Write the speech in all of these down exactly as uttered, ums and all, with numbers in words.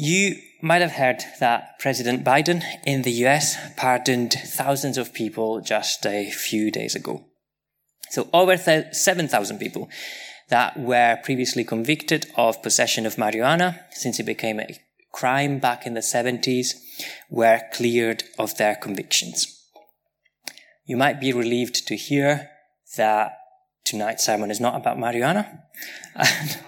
You might have heard that President Biden in the U S pardoned thousands of people just a few days ago. So over seven thousand people that were previously convicted of possession of marijuana since it became a crime back in the seventies were cleared of their convictions. You might be relieved to hear that tonight's sermon is not about marijuana. And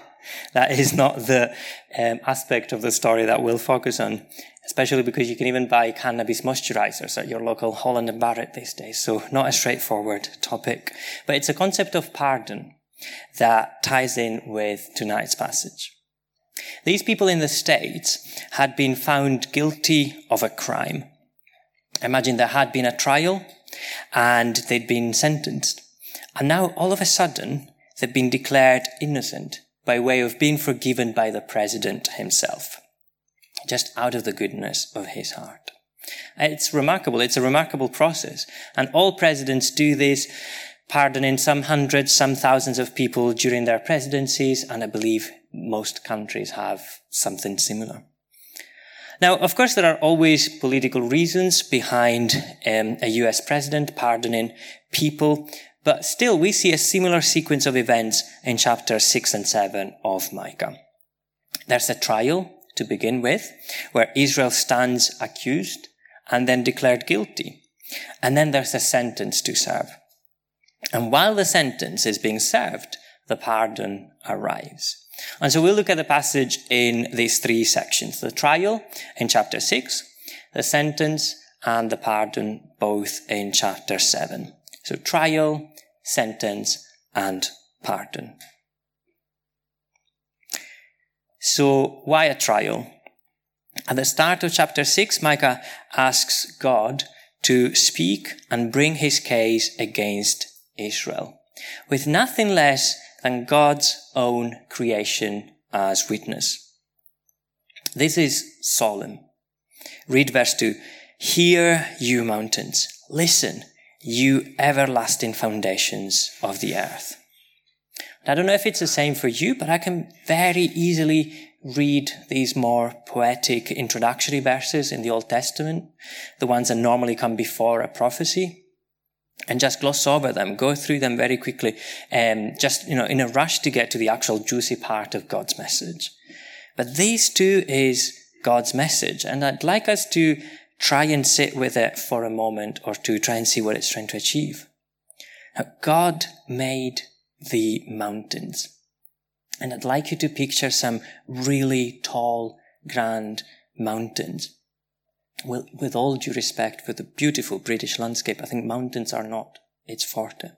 that is not the um, aspect of the story that we'll focus on, especially because you can even buy cannabis moisturizers at your local Holland and Barrett these days, so not a straightforward topic. But it's a concept of pardon that ties in with tonight's passage. These people in the States had been found guilty of a crime. Imagine there had been a trial and they'd been sentenced. And now all of a sudden they've been declared innocent by way of being forgiven by the president himself, just out of the goodness of his heart. It's remarkable. It's a remarkable process. And all presidents do this, pardoning some hundreds, some thousands of people during their presidencies, and I believe most countries have something similar. Now, of course, there are always political reasons behind um, a U S president pardoning people, but still we see a similar sequence of events in chapter six and seven of Micah. There's a trial to begin with, where Israel stands accused and then declared guilty. And then there's a sentence to serve. And while the sentence is being served, the pardon arrives. And so we'll look at the passage in these three sections. The trial in chapter six, the sentence and the pardon both in chapter seven. So trial, sentence, and pardon. So why a trial? At the start of chapter six, Micah asks God to speak and bring his case against Israel, with nothing less than God's own creation as witness. This is solemn. Read verse two. Hear, you mountains. Listen, you everlasting foundations of the earth. And I don't know if it's the same for you, but I can very easily read these more poetic introductory verses in the Old Testament, the ones that normally come before a prophecy, and just gloss over them, go through them very quickly, um, just, you know, in a rush to get to the actual juicy part of God's message. But these two is God's message, and I'd like us to try and sit with it for a moment or two, try and see what it's trying to achieve. Now, God made the mountains, and I'd like you to picture some really tall, grand mountains. Well, with all due respect for the beautiful British landscape, I think mountains are not its forte.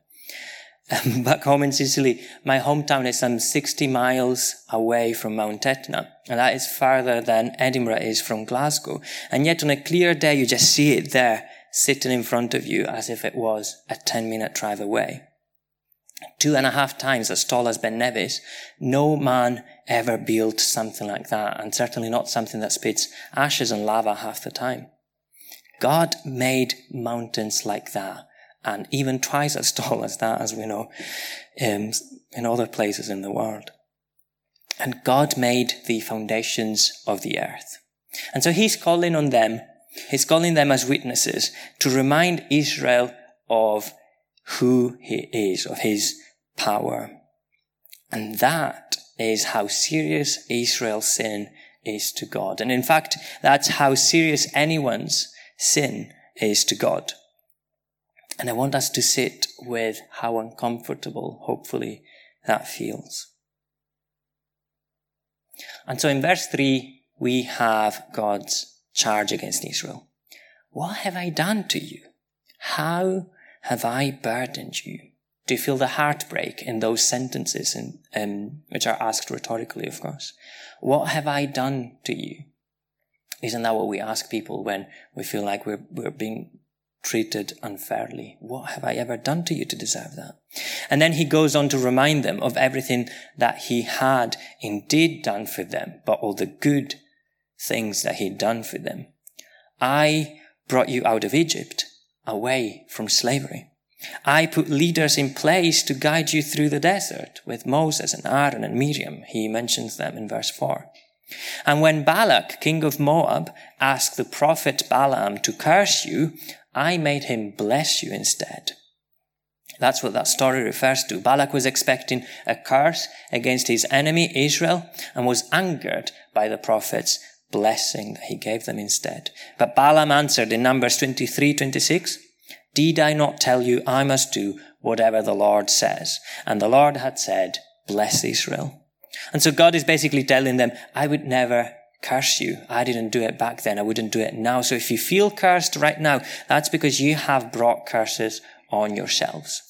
Um, back home in Sicily, my hometown is some sixty miles away from Mount Etna, and that is farther than Edinburgh is from Glasgow. And yet on a clear day, you just see it there, sitting in front of you as if it was a ten-minute drive away. Two and a half times as tall as Ben Nevis, no man ever built something like that, and certainly not something that spits ashes and lava half the time. God made mountains like that, and even twice as tall as that, as we know, um, in other places in the world. And God made the foundations of the earth. And so he's calling on them, he's calling them as witnesses to remind Israel of who he is, of his power. And that is how serious Israel's sin is to God. And in fact, that's how serious anyone's sin is to God. And I want us to sit with how uncomfortable, hopefully, that feels. And so in verse three, we have God's charge against Israel. What have I done to you? How have I burdened you? Do you feel the heartbreak in those sentences, in, um, which are asked rhetorically, of course? What have I done to you? Isn't that what we ask people when we feel like we're, we're being treated unfairly? What have I ever done to you to deserve that? And then he goes on to remind them of everything that he had indeed done for them, but all the good things that he'd done for them. I brought you out of Egypt, away from slavery. I put leaders in place to guide you through the desert with Moses and Aaron and Miriam. He mentions them in verse four. And when Balak, king of Moab, asked the prophet Balaam to curse you, I made him bless you instead. That's what that story refers to. Balak was expecting a curse against his enemy, Israel, and was angered by the prophet's blessing that he gave them instead. But Balaam answered in Numbers twenty-three, twenty-six, "Did I not tell you I must do whatever the Lord says? And the Lord had said, bless Israel." And so God is basically telling them, I would never curse you. I didn't do it back then. I wouldn't do it now. So if you feel cursed right now, that's because you have brought curses on yourselves.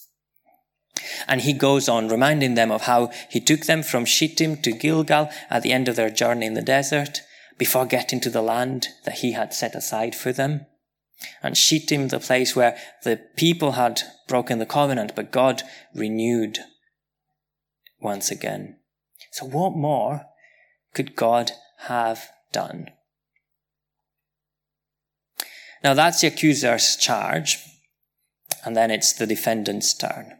And he goes on reminding them of how he took them from Shittim to Gilgal at the end of their journey in the desert before getting to the land that he had set aside for them. And Shittim, the place where the people had broken the covenant, but God renewed once again. So what more could God have done? Now that's the accuser's charge, and then it's the defendant's turn.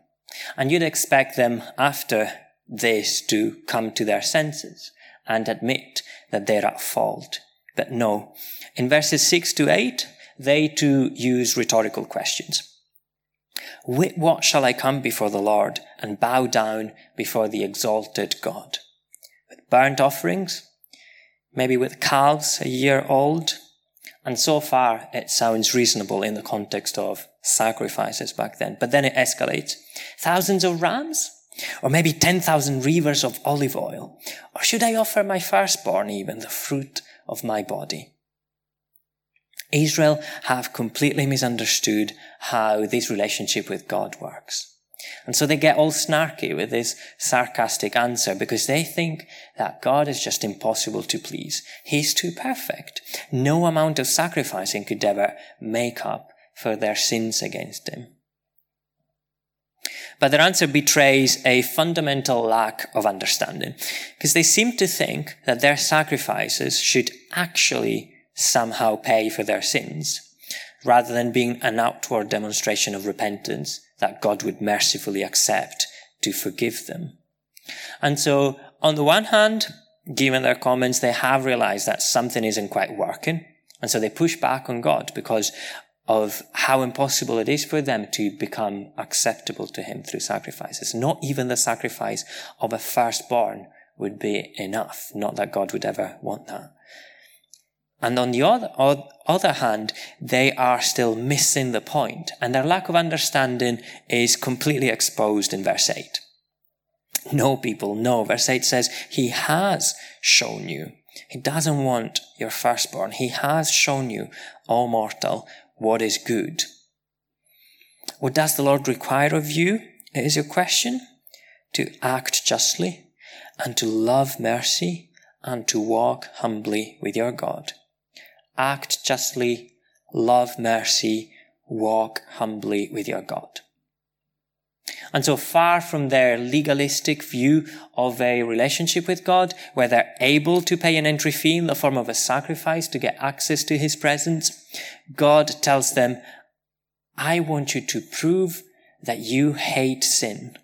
And you'd expect them after this to come to their senses and admit that they're at fault. But no. In verses six to eight, they too use rhetorical questions. With what shall I come before the Lord and bow down before the exalted God? With burnt offerings? Maybe with calves a year old? And so far, it sounds reasonable in the context of sacrifices back then. But then it escalates. Thousands of rams? Or maybe ten thousand rivers of olive oil? Or should I offer my firstborn, even the fruit of my body? Israel have completely misunderstood how this relationship with God works. And so they get all snarky with this sarcastic answer because they think that God is just impossible to please. He's too perfect. No amount of sacrificing could ever make up for their sins against him. But their answer betrays a fundamental lack of understanding because they seem to think that their sacrifices should actually somehow pay for their sins rather than being an outward demonstration of repentance that God would mercifully accept to forgive them. And so, on the one hand, given their comments, they have realized that something isn't quite working. And so they push back on God because of how impossible it is for them to become acceptable to him through sacrifices. Not even the sacrifice of a firstborn would be enough. Not that God would ever want that. And on the other, on other hand, they are still missing the point, and their lack of understanding is completely exposed in verse eight. No, people, no. Verse eight says, he has shown you. He doesn't want your firstborn. He has shown you, O mortal, what is good. What does the Lord require of you? It is your question. To act justly, and to love mercy, and to walk humbly with your God. Act justly, love mercy, walk humbly with your God. And so far from their legalistic view of a relationship with God, where they're able to pay an entry fee in the form of a sacrifice to get access to his presence, God tells them, I want you to prove that you hate sin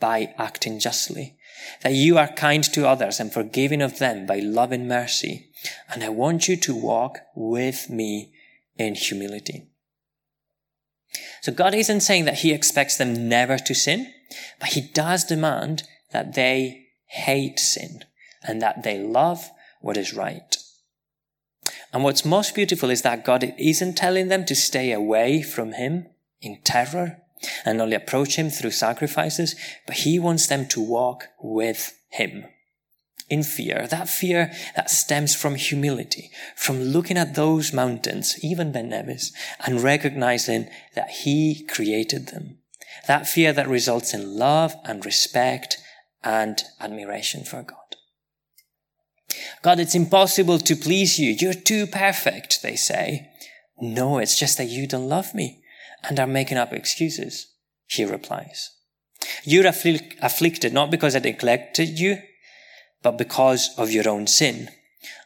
by acting justly, that you are kind to others and forgiving of them by love and mercy. And I want you to walk with me in humility. So God isn't saying that he expects them never to sin, but he does demand that they hate sin and that they love what is right. And what's most beautiful is that God isn't telling them to stay away from him in terror and only approach him through sacrifices, but he wants them to walk with him in fear, that fear that stems from humility, from looking at those mountains, even Ben Nevis, and recognizing that he created them, that fear that results in love and respect and admiration for God. God, it's impossible to please you. You're too perfect, they say. No, it's just that you don't love me and are making up excuses, he replies. You're affl- afflicted not because I neglected you, but because of your own sin.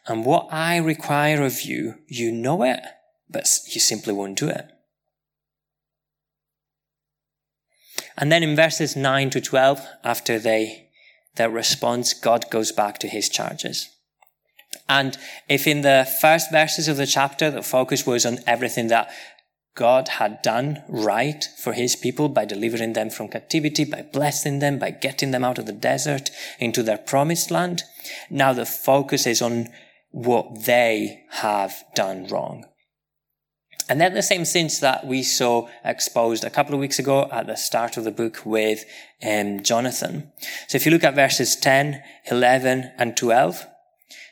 And what I require of you, you know it, but you simply won't do it. And then in verses nine to twelve, after they their response, God goes back to his charges. And if in the first verses of the chapter the focus was on everything that God had done right for his people by delivering them from captivity, by blessing them, by getting them out of the desert into their promised land, now the focus is on what they have done wrong. And then the same sins that we saw exposed a couple of weeks ago at the start of the book with um, Jonathan. So if you look at verses ten, eleven, and twelve,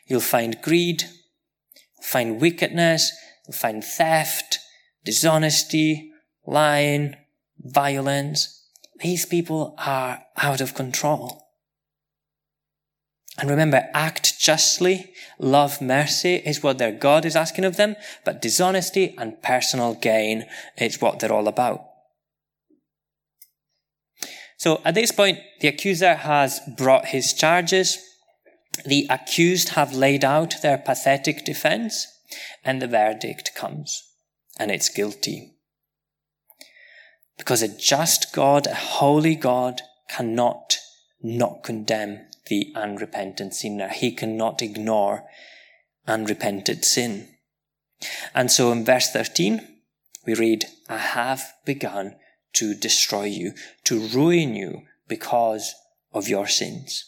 you'll find greed, find wickedness, you'll find theft, dishonesty, lying, violence. These people are out of control. And remember, act justly, love mercy is what their God is asking of them, but dishonesty and personal gain is what they're all about. So at this point, the accuser has brought his charges, the accused have laid out their pathetic defense, and the verdict comes, and it's guilty. Because a just God, a holy God, cannot not condemn the unrepentant sinner. He cannot ignore unrepented sin. And so in verse thirteen, we read, I have begun to destroy you, to ruin you because of your sins.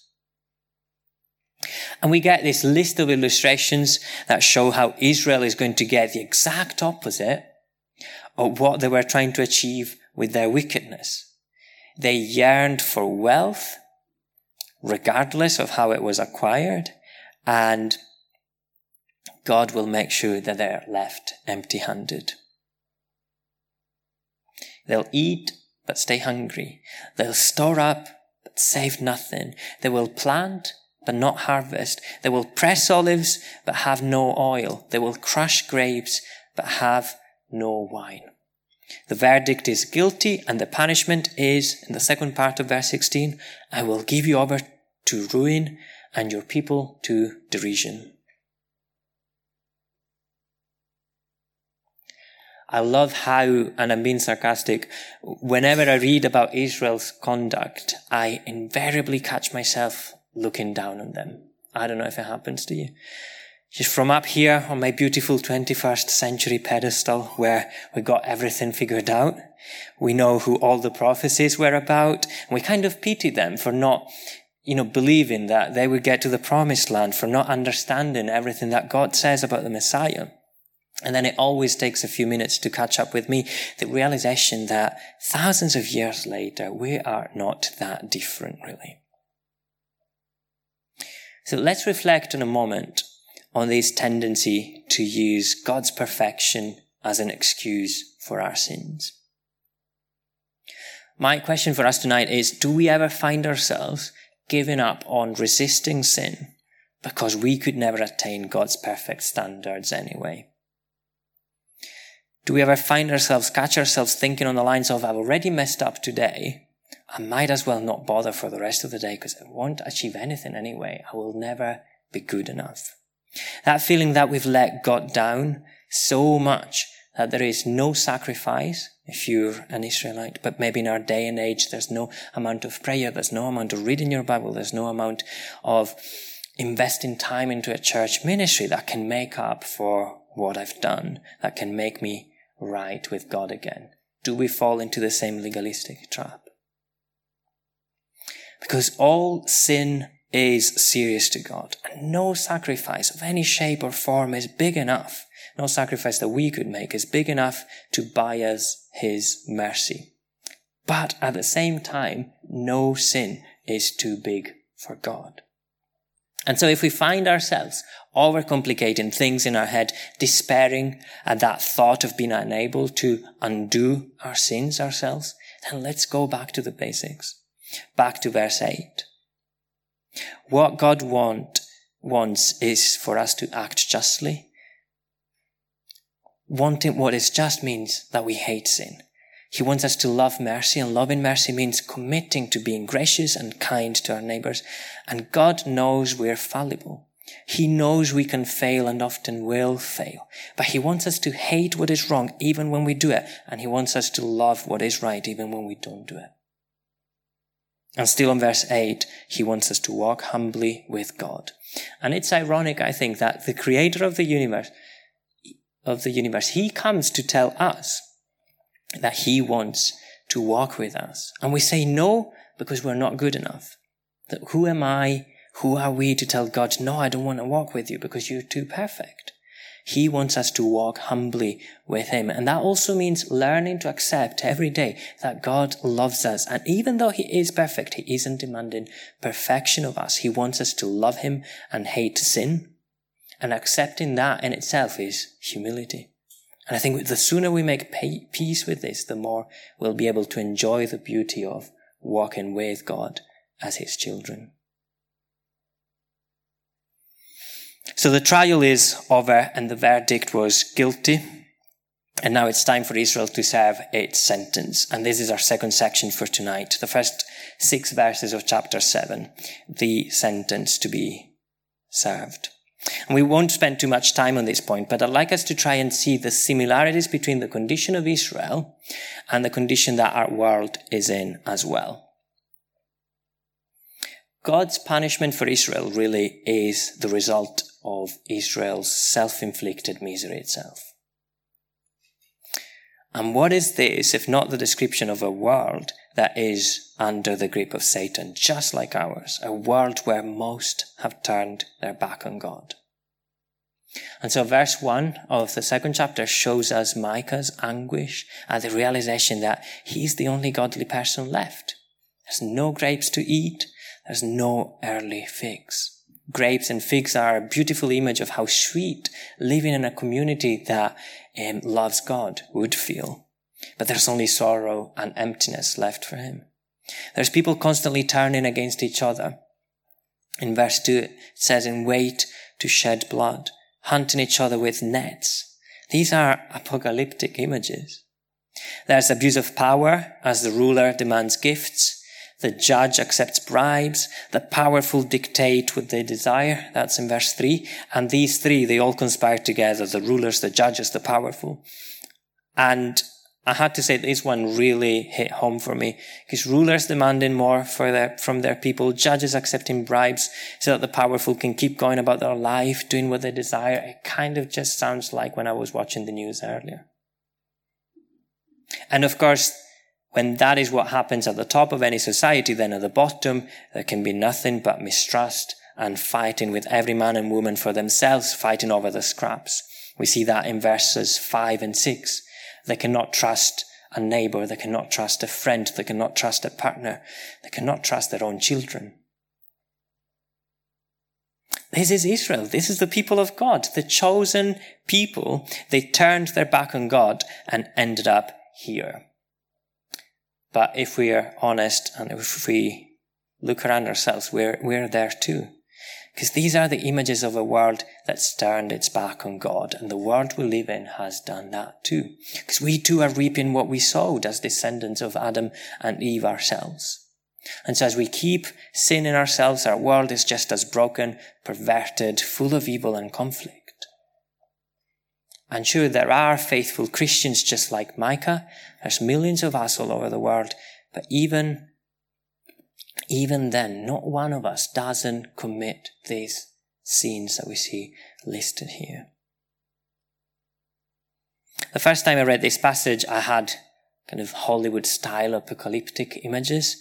And we get this list of illustrations that show how Israel is going to get the exact opposite of what they were trying to achieve with their wickedness. They yearned for wealth, regardless of how it was acquired, and God will make sure that they're left empty-handed. They'll eat, but stay hungry. They'll store up, but save nothing. They will plant, but not harvest. They will press olives, but have no oil. They will crush grapes, but have no wine. The verdict is guilty, and the punishment is, in the second part of verse sixteen, I will give you over to ruin and your people to derision. I love how, and I'm being sarcastic, whenever I read about Israel's conduct, I invariably catch myself looking down on them. I don't know if it happens to you. Just from up here on my beautiful twenty-first century pedestal where we got everything figured out, we know who all the prophecies were about, and we kind of pity them for not, you know, believing that they would get to the promised land, for not understanding everything that God says about the Messiah. And then it always takes a few minutes to catch up with me, the realization that thousands of years later, we are not that different, really. So let's reflect in a moment on this tendency to use God's perfection as an excuse for our sins. My question for us tonight is, do we ever find ourselves giving up on resisting sin because we could never attain God's perfect standards anyway? Do we ever find ourselves, catch ourselves thinking on the lines of, I've already messed up today, I might as well not bother for the rest of the day because I won't achieve anything anyway, I will never be good enough. That feeling that we've let God down so much that there is no sacrifice, if you're an Israelite, but maybe in our day and age there's no amount of prayer, there's no amount of reading your Bible, there's no amount of investing time into a church ministry that can make up for what I've done, that can make me right with God again. Do we fall into the same legalistic trap? Because all sin is serious to God, and no sacrifice of any shape or form is big enough, no sacrifice that we could make is big enough to buy us his mercy. But at the same time, no sin is too big for God. And so if we find ourselves overcomplicating things in our head, despairing at that thought of being unable to undo our sins ourselves, then let's go back to the basics, back to verse eight. What God want, wants is for us to act justly. Wanting what is just means that we hate sin. He wants us to love mercy, and loving mercy means committing to being gracious and kind to our neighbors. And God knows we're fallible. He knows we can fail and often will fail. But he wants us to hate what is wrong even when we do it, and he wants us to love what is right even when we don't do it. And still in verse eight, he wants us to walk humbly with God. And it's ironic, I think, that the creator of the universe, of the universe, he comes to tell us that he wants to walk with us. And we say no because we're not good enough. That who am I, who are we to tell God, no, I don't want to walk with you because you're too perfect. He wants us to walk humbly with him. And that also means learning to accept every day that God loves us. And even though he is perfect, he isn't demanding perfection of us. He wants us to love him and hate sin. And accepting that in itself is humility. And I think the sooner we make peace with this, the more we'll be able to enjoy the beauty of walking with God as his children. So the trial is over and the verdict was guilty. And now it's time for Israel to serve its sentence. And this is our second section for tonight. The first six verses of chapter seven. The sentence to be served. And we won't spend too much time on this point, but I'd like us to try and see the similarities between the condition of Israel and the condition that our world is in as well. God's punishment for Israel really is the result of Israel's self-inflicted misery itself. And what is this, if not the description of a world that is under the grip of Satan, just like ours, a world where most have turned their back on God. And so verse one of the second chapter shows us Micah's anguish at the realization that he's the only godly person left. There's no grapes to eat. There's no early figs. Grapes and figs are a beautiful image of how sweet living in a community that um, loves God would feel. But there's only sorrow and emptiness left for him. There's people constantly turning against each other. In verse two, it says, in wait to shed blood, hunting each other with nets. These are apocalyptic images. There's abuse of power as the ruler demands gifts. The judge accepts bribes. The powerful dictate what they desire. That's in verse three. And these three, they all conspire together. The rulers, the judges, the powerful. And I had to say this one really hit home for me, because rulers demanding more for their, from their people, judges accepting bribes so that the powerful can keep going about their life, doing what they desire. It kind of just sounds like when I was watching the news earlier. And of course, when that is what happens at the top of any society, then at the bottom, there can be nothing but mistrust and fighting with every man and woman for themselves, fighting over the scraps. We see that in verses five and six. They cannot trust a neighbor. They cannot trust a friend. They cannot trust a partner. They cannot trust their own children. This is Israel. This is the people of God. The chosen people. They turned their back on God and ended up here. But if we are honest and if we look around ourselves, we're, we're there too. Because these are the images of a world that's turned its back on God. And the world we live in has done that too. Because we too are reaping what we sowed as descendants of Adam and Eve ourselves. And so as we keep sinning ourselves, our world is just as broken, perverted, full of evil and conflict. And sure, there are faithful Christians just like Micah. There's millions of us all over the world. But even, even then, not one of us doesn't commit these sins that we see listed here. The first time I read this passage, I had kind of Hollywood-style apocalyptic images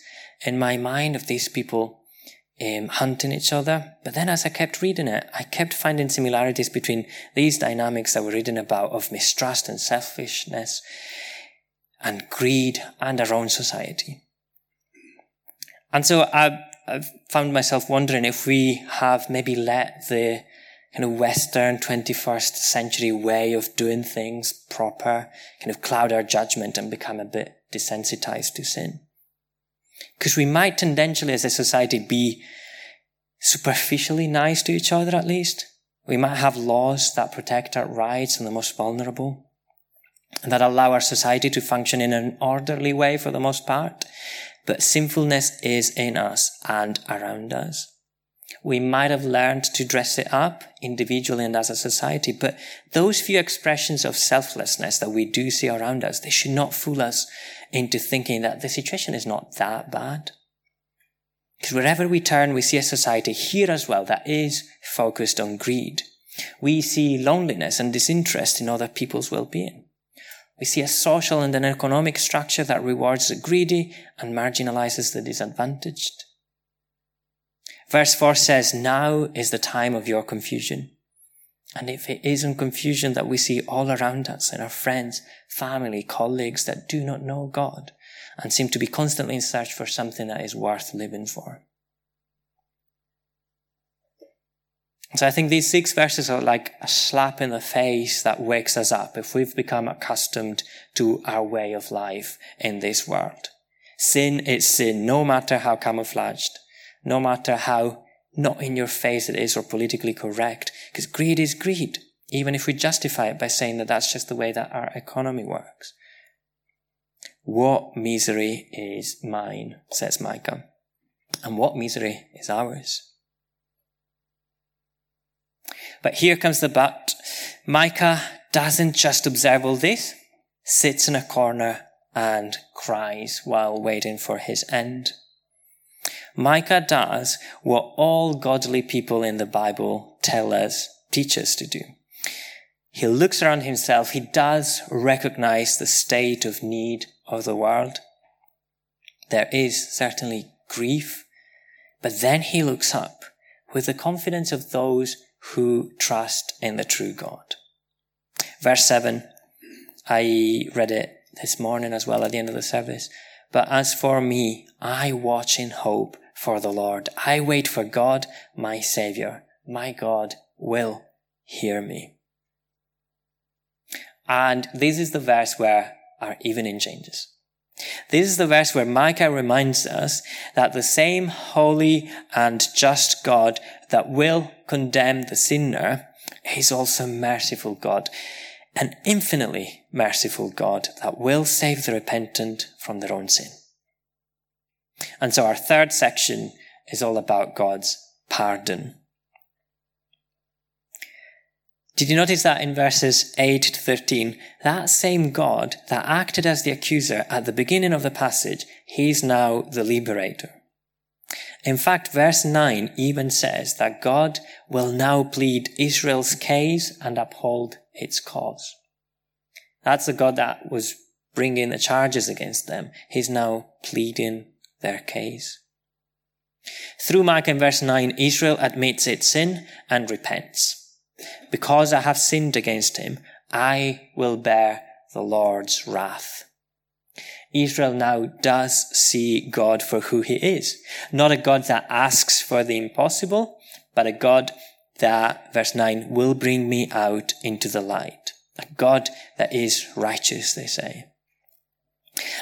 in my mind of these people Um, hunting each other. But then as I kept reading it, I kept finding similarities between these dynamics that we're reading about of mistrust and selfishness and greed and our own society. And so I, I found myself wondering if we have maybe let the kind of Western twenty-first century way of doing things proper kind of cloud our judgment and become a bit desensitized to sin. Because we might tendentially as a society be superficially nice to each other at least. We might have laws that protect our rights and the most vulnerable, and that allow our society to function in an orderly way for the most part. But sinfulness is in us and around us. We might have learned to dress it up individually and as a society, but those few expressions of selflessness that we do see around us, they should not fool us into thinking that the situation is not that bad. Because wherever we turn, we see a society here as well that is focused on greed. We see loneliness and disinterest in other people's well-being. We see a social and an economic structure that rewards the greedy and marginalizes the disadvantaged. Verse four says, now is the time of your confusion. And if it isn't confusion that we see all around us in our friends, family, colleagues that do not know God and seem to be constantly in search for something that is worth living for. So I think these six verses are like a slap in the face that wakes us up if we've become accustomed to our way of life in this world. Sin is sin, no matter how camouflaged, no matter how not in your face it is or politically correct, because greed is greed, even if we justify it by saying that that's just the way that our economy works. What misery is mine, says Micah, and what misery is ours? But here comes the but. Micah doesn't just observe all this, sits in a corner and cries while waiting for his end. Micah does what all godly people in the Bible tell us, teach us to do. He looks around himself. He does recognize the state of need of the world. There is certainly grief, but then he looks up with the confidence of those who trust in the true God. Verse seven, I read it this morning as well at the end of the service. But as for me, I watch in hope for the Lord. I wait for God, my Savior. My God will hear me. And this is the verse where our evening changes. This is the verse where Micah reminds us that the same holy and just God that will condemn the sinner is also merciful God. An infinitely merciful God that will save the repentant from their own sin. And so our third section is all about God's pardon. Did you notice that in verses eight to thirteen, that same God that acted as the accuser at the beginning of the passage, he's now the liberator. In fact, verse nine even says that God will now plead Israel's case and uphold its cause. That's the God that was bringing the charges against them. He's now pleading their case. Through Micah in verse nine, Israel admits its sin and repents. Because I have sinned against him, I will bear the Lord's wrath. Israel now does see God for who he is. Not a God that asks for the impossible, but a God that, verse nine, will bring me out into the light. A God that is righteous, they say.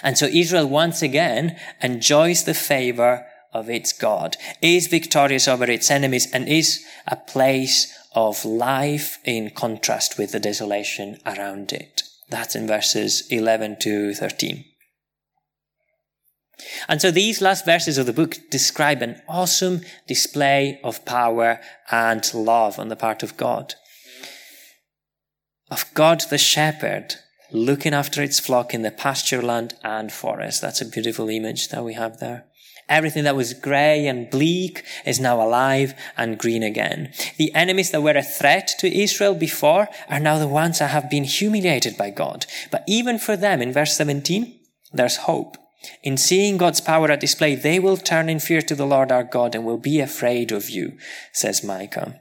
And so Israel once again enjoys the favor of its God, is victorious over its enemies, and is a place of life in contrast with the desolation around it. That's in verses eleven to thirteen. And so these last verses of the book describe an awesome display of power and love on the part of God. Of God the shepherd looking after its flock in the pasture land and forest. That's a beautiful image that we have there. Everything that was grey and bleak is now alive and green again. The enemies that were a threat to Israel before are now the ones that have been humiliated by God. But even for them, in verse seventeen, there's hope. In seeing God's power at display, they will turn in fear to the Lord our God and will be afraid of you, says Micah.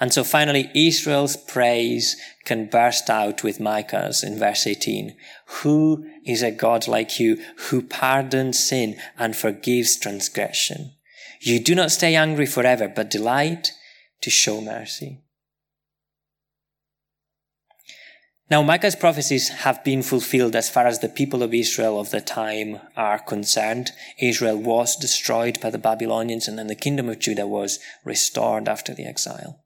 And so finally, Israel's praise can burst out with Micah's in verse eighteen. Who is a God like you who pardons sin and forgives transgression? You do not stay angry forever, but delight to show mercy. Now, Micah's prophecies have been fulfilled as far as the people of Israel of the time are concerned. Israel was destroyed by the Babylonians, and then the kingdom of Judah was restored after the exile.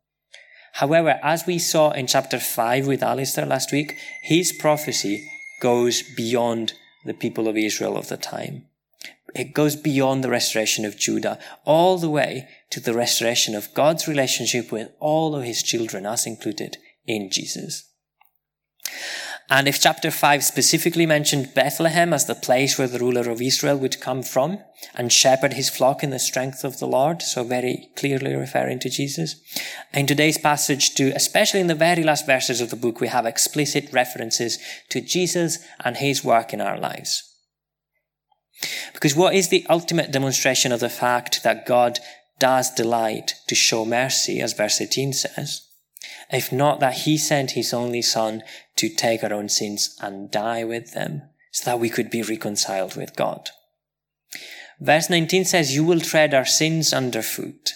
However, as we saw in chapter five with Alistair last week, his prophecy goes beyond the people of Israel of the time. It goes beyond the restoration of Judah, all the way to the restoration of God's relationship with all of his children, us included, in Jesus. And if chapter five specifically mentioned Bethlehem as the place where the ruler of Israel would come from and shepherd his flock in the strength of the Lord, so very clearly referring to Jesus, in today's passage too, especially in the very last verses of the book, we have explicit references to Jesus and his work in our lives. Because what is the ultimate demonstration of the fact that God does delight to show mercy, as verse eighteen says, if not that he sent his only son to take our own sins and die with them, so that we could be reconciled with God. Verse nineteen says, you will tread our sins underfoot,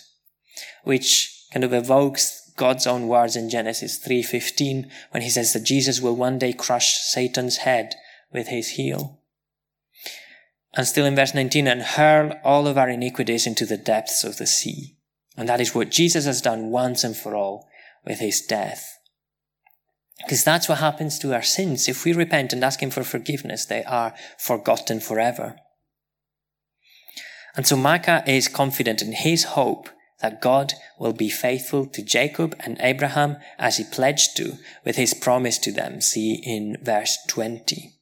which kind of evokes God's own words in Genesis three fifteen, when he says that Jesus will one day crush Satan's head with his heel. And still in verse nineteen, and hurl all of our iniquities into the depths of the sea. And that is what Jesus has done once and for all, with his death. Because that's what happens to our sins. If we repent and ask him for forgiveness, they are forgotten forever. And so Micah is confident in his hope that God will be faithful to Jacob and Abraham as he pledged to with his promise to them. See in verse twenty.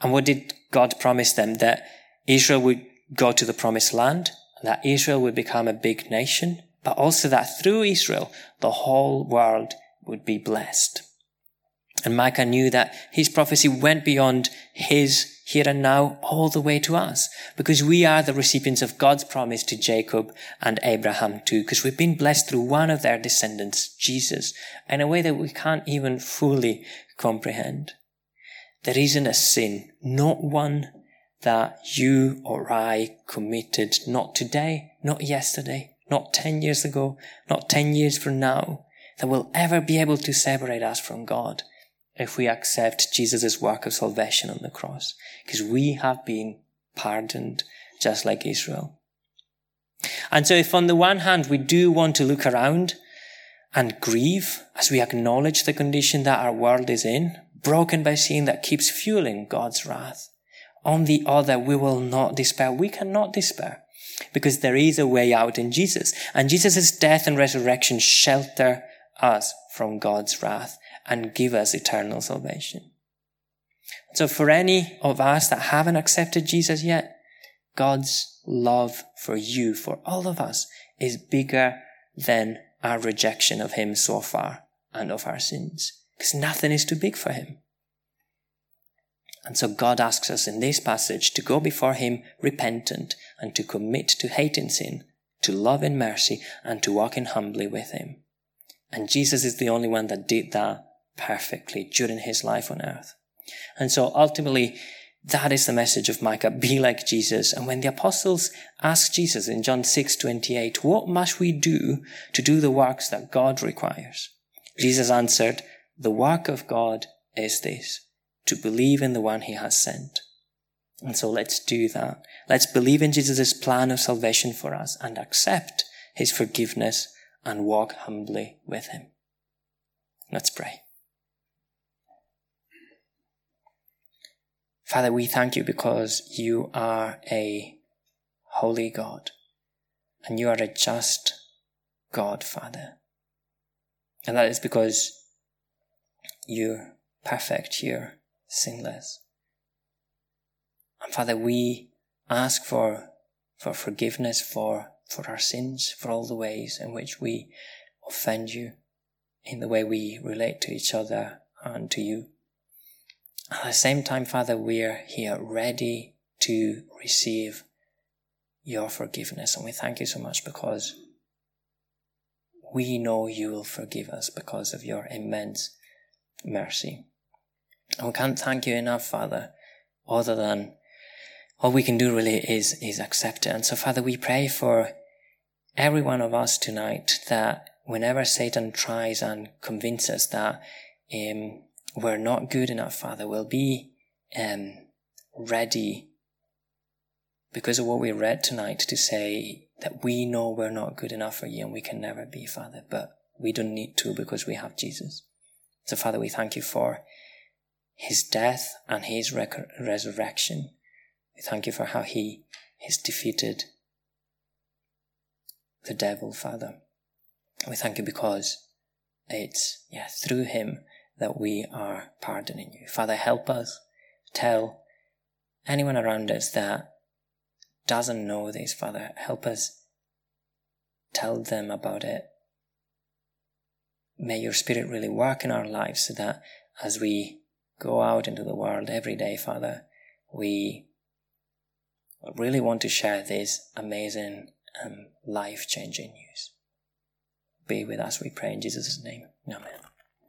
And what did God promise them? That Israel would go to the promised land, that Israel would become a big nation, but also that through Israel, the whole world would be blessed. And Micah knew that his prophecy went beyond his here and now all the way to us, because we are the recipients of God's promise to Jacob and Abraham too, because we've been blessed through one of their descendants, Jesus, in a way that we can't even fully comprehend. There isn't a sin, not one, that you or I committed, not today, not yesterday, not ten years ago, not ten years from now, that will ever be able to separate us from God if we accept Jesus' work of salvation on the cross, because we have been pardoned just like Israel. And so if on the one hand we do want to look around and grieve as we acknowledge the condition that our world is in, broken by sin that keeps fueling God's wrath, on the other we will not despair. We cannot despair, because there is a way out in Jesus. And Jesus' death and resurrection shelter us from God's wrath and give us eternal salvation. So for any of us that haven't accepted Jesus yet, God's love for you, for all of us, is bigger than our rejection of him so far and of our sins, because nothing is too big for him. And so God asks us in this passage to go before him repentant and to commit to hating sin, to love in mercy, and to walk in humbly with him. And Jesus is the only one that did that perfectly during his life on earth. And so ultimately, that is the message of Micah, be like Jesus. And when the apostles ask Jesus in John six twenty-eight, what must we do to do the works that God requires? Jesus answered, the work of God is this, to believe in the one he has sent. And so let's do that. Let's believe in Jesus' plan of salvation for us and accept his forgiveness and walk humbly with him. Let's pray. Father, we thank you because you are a holy God and you are a just God, Father. And that is because you're perfect, you're sinless. And Father, we ask for for forgiveness for for our sins, for all the ways in which we offend you, in the way we relate to each other and to you. At the same time, Father, we are here ready to receive your forgiveness, and we thank you so much because we know you will forgive us because of your immense mercy. And we can't thank you enough, Father, other than all we can do really is, is accept it. And so, Father, we pray for every one of us tonight that whenever Satan tries and convinces us that um, we're not good enough, Father, we'll be um, ready, because of what we read tonight, to say that we know we're not good enough for you and we can never be, Father, but we don't need to because we have Jesus. So, Father, we thank you for his death and his rec- resurrection. We thank you for how he has defeated the devil, Father. We thank you because it's yeah through him that we are pardoning you. Father, help us tell anyone around us that doesn't know this, Father. Help us tell them about it. May your Spirit really work in our lives so that as we go out into the world every day, Father, we really want to share this amazing and um, life-changing news. Be with us, we pray in Jesus' name. Amen.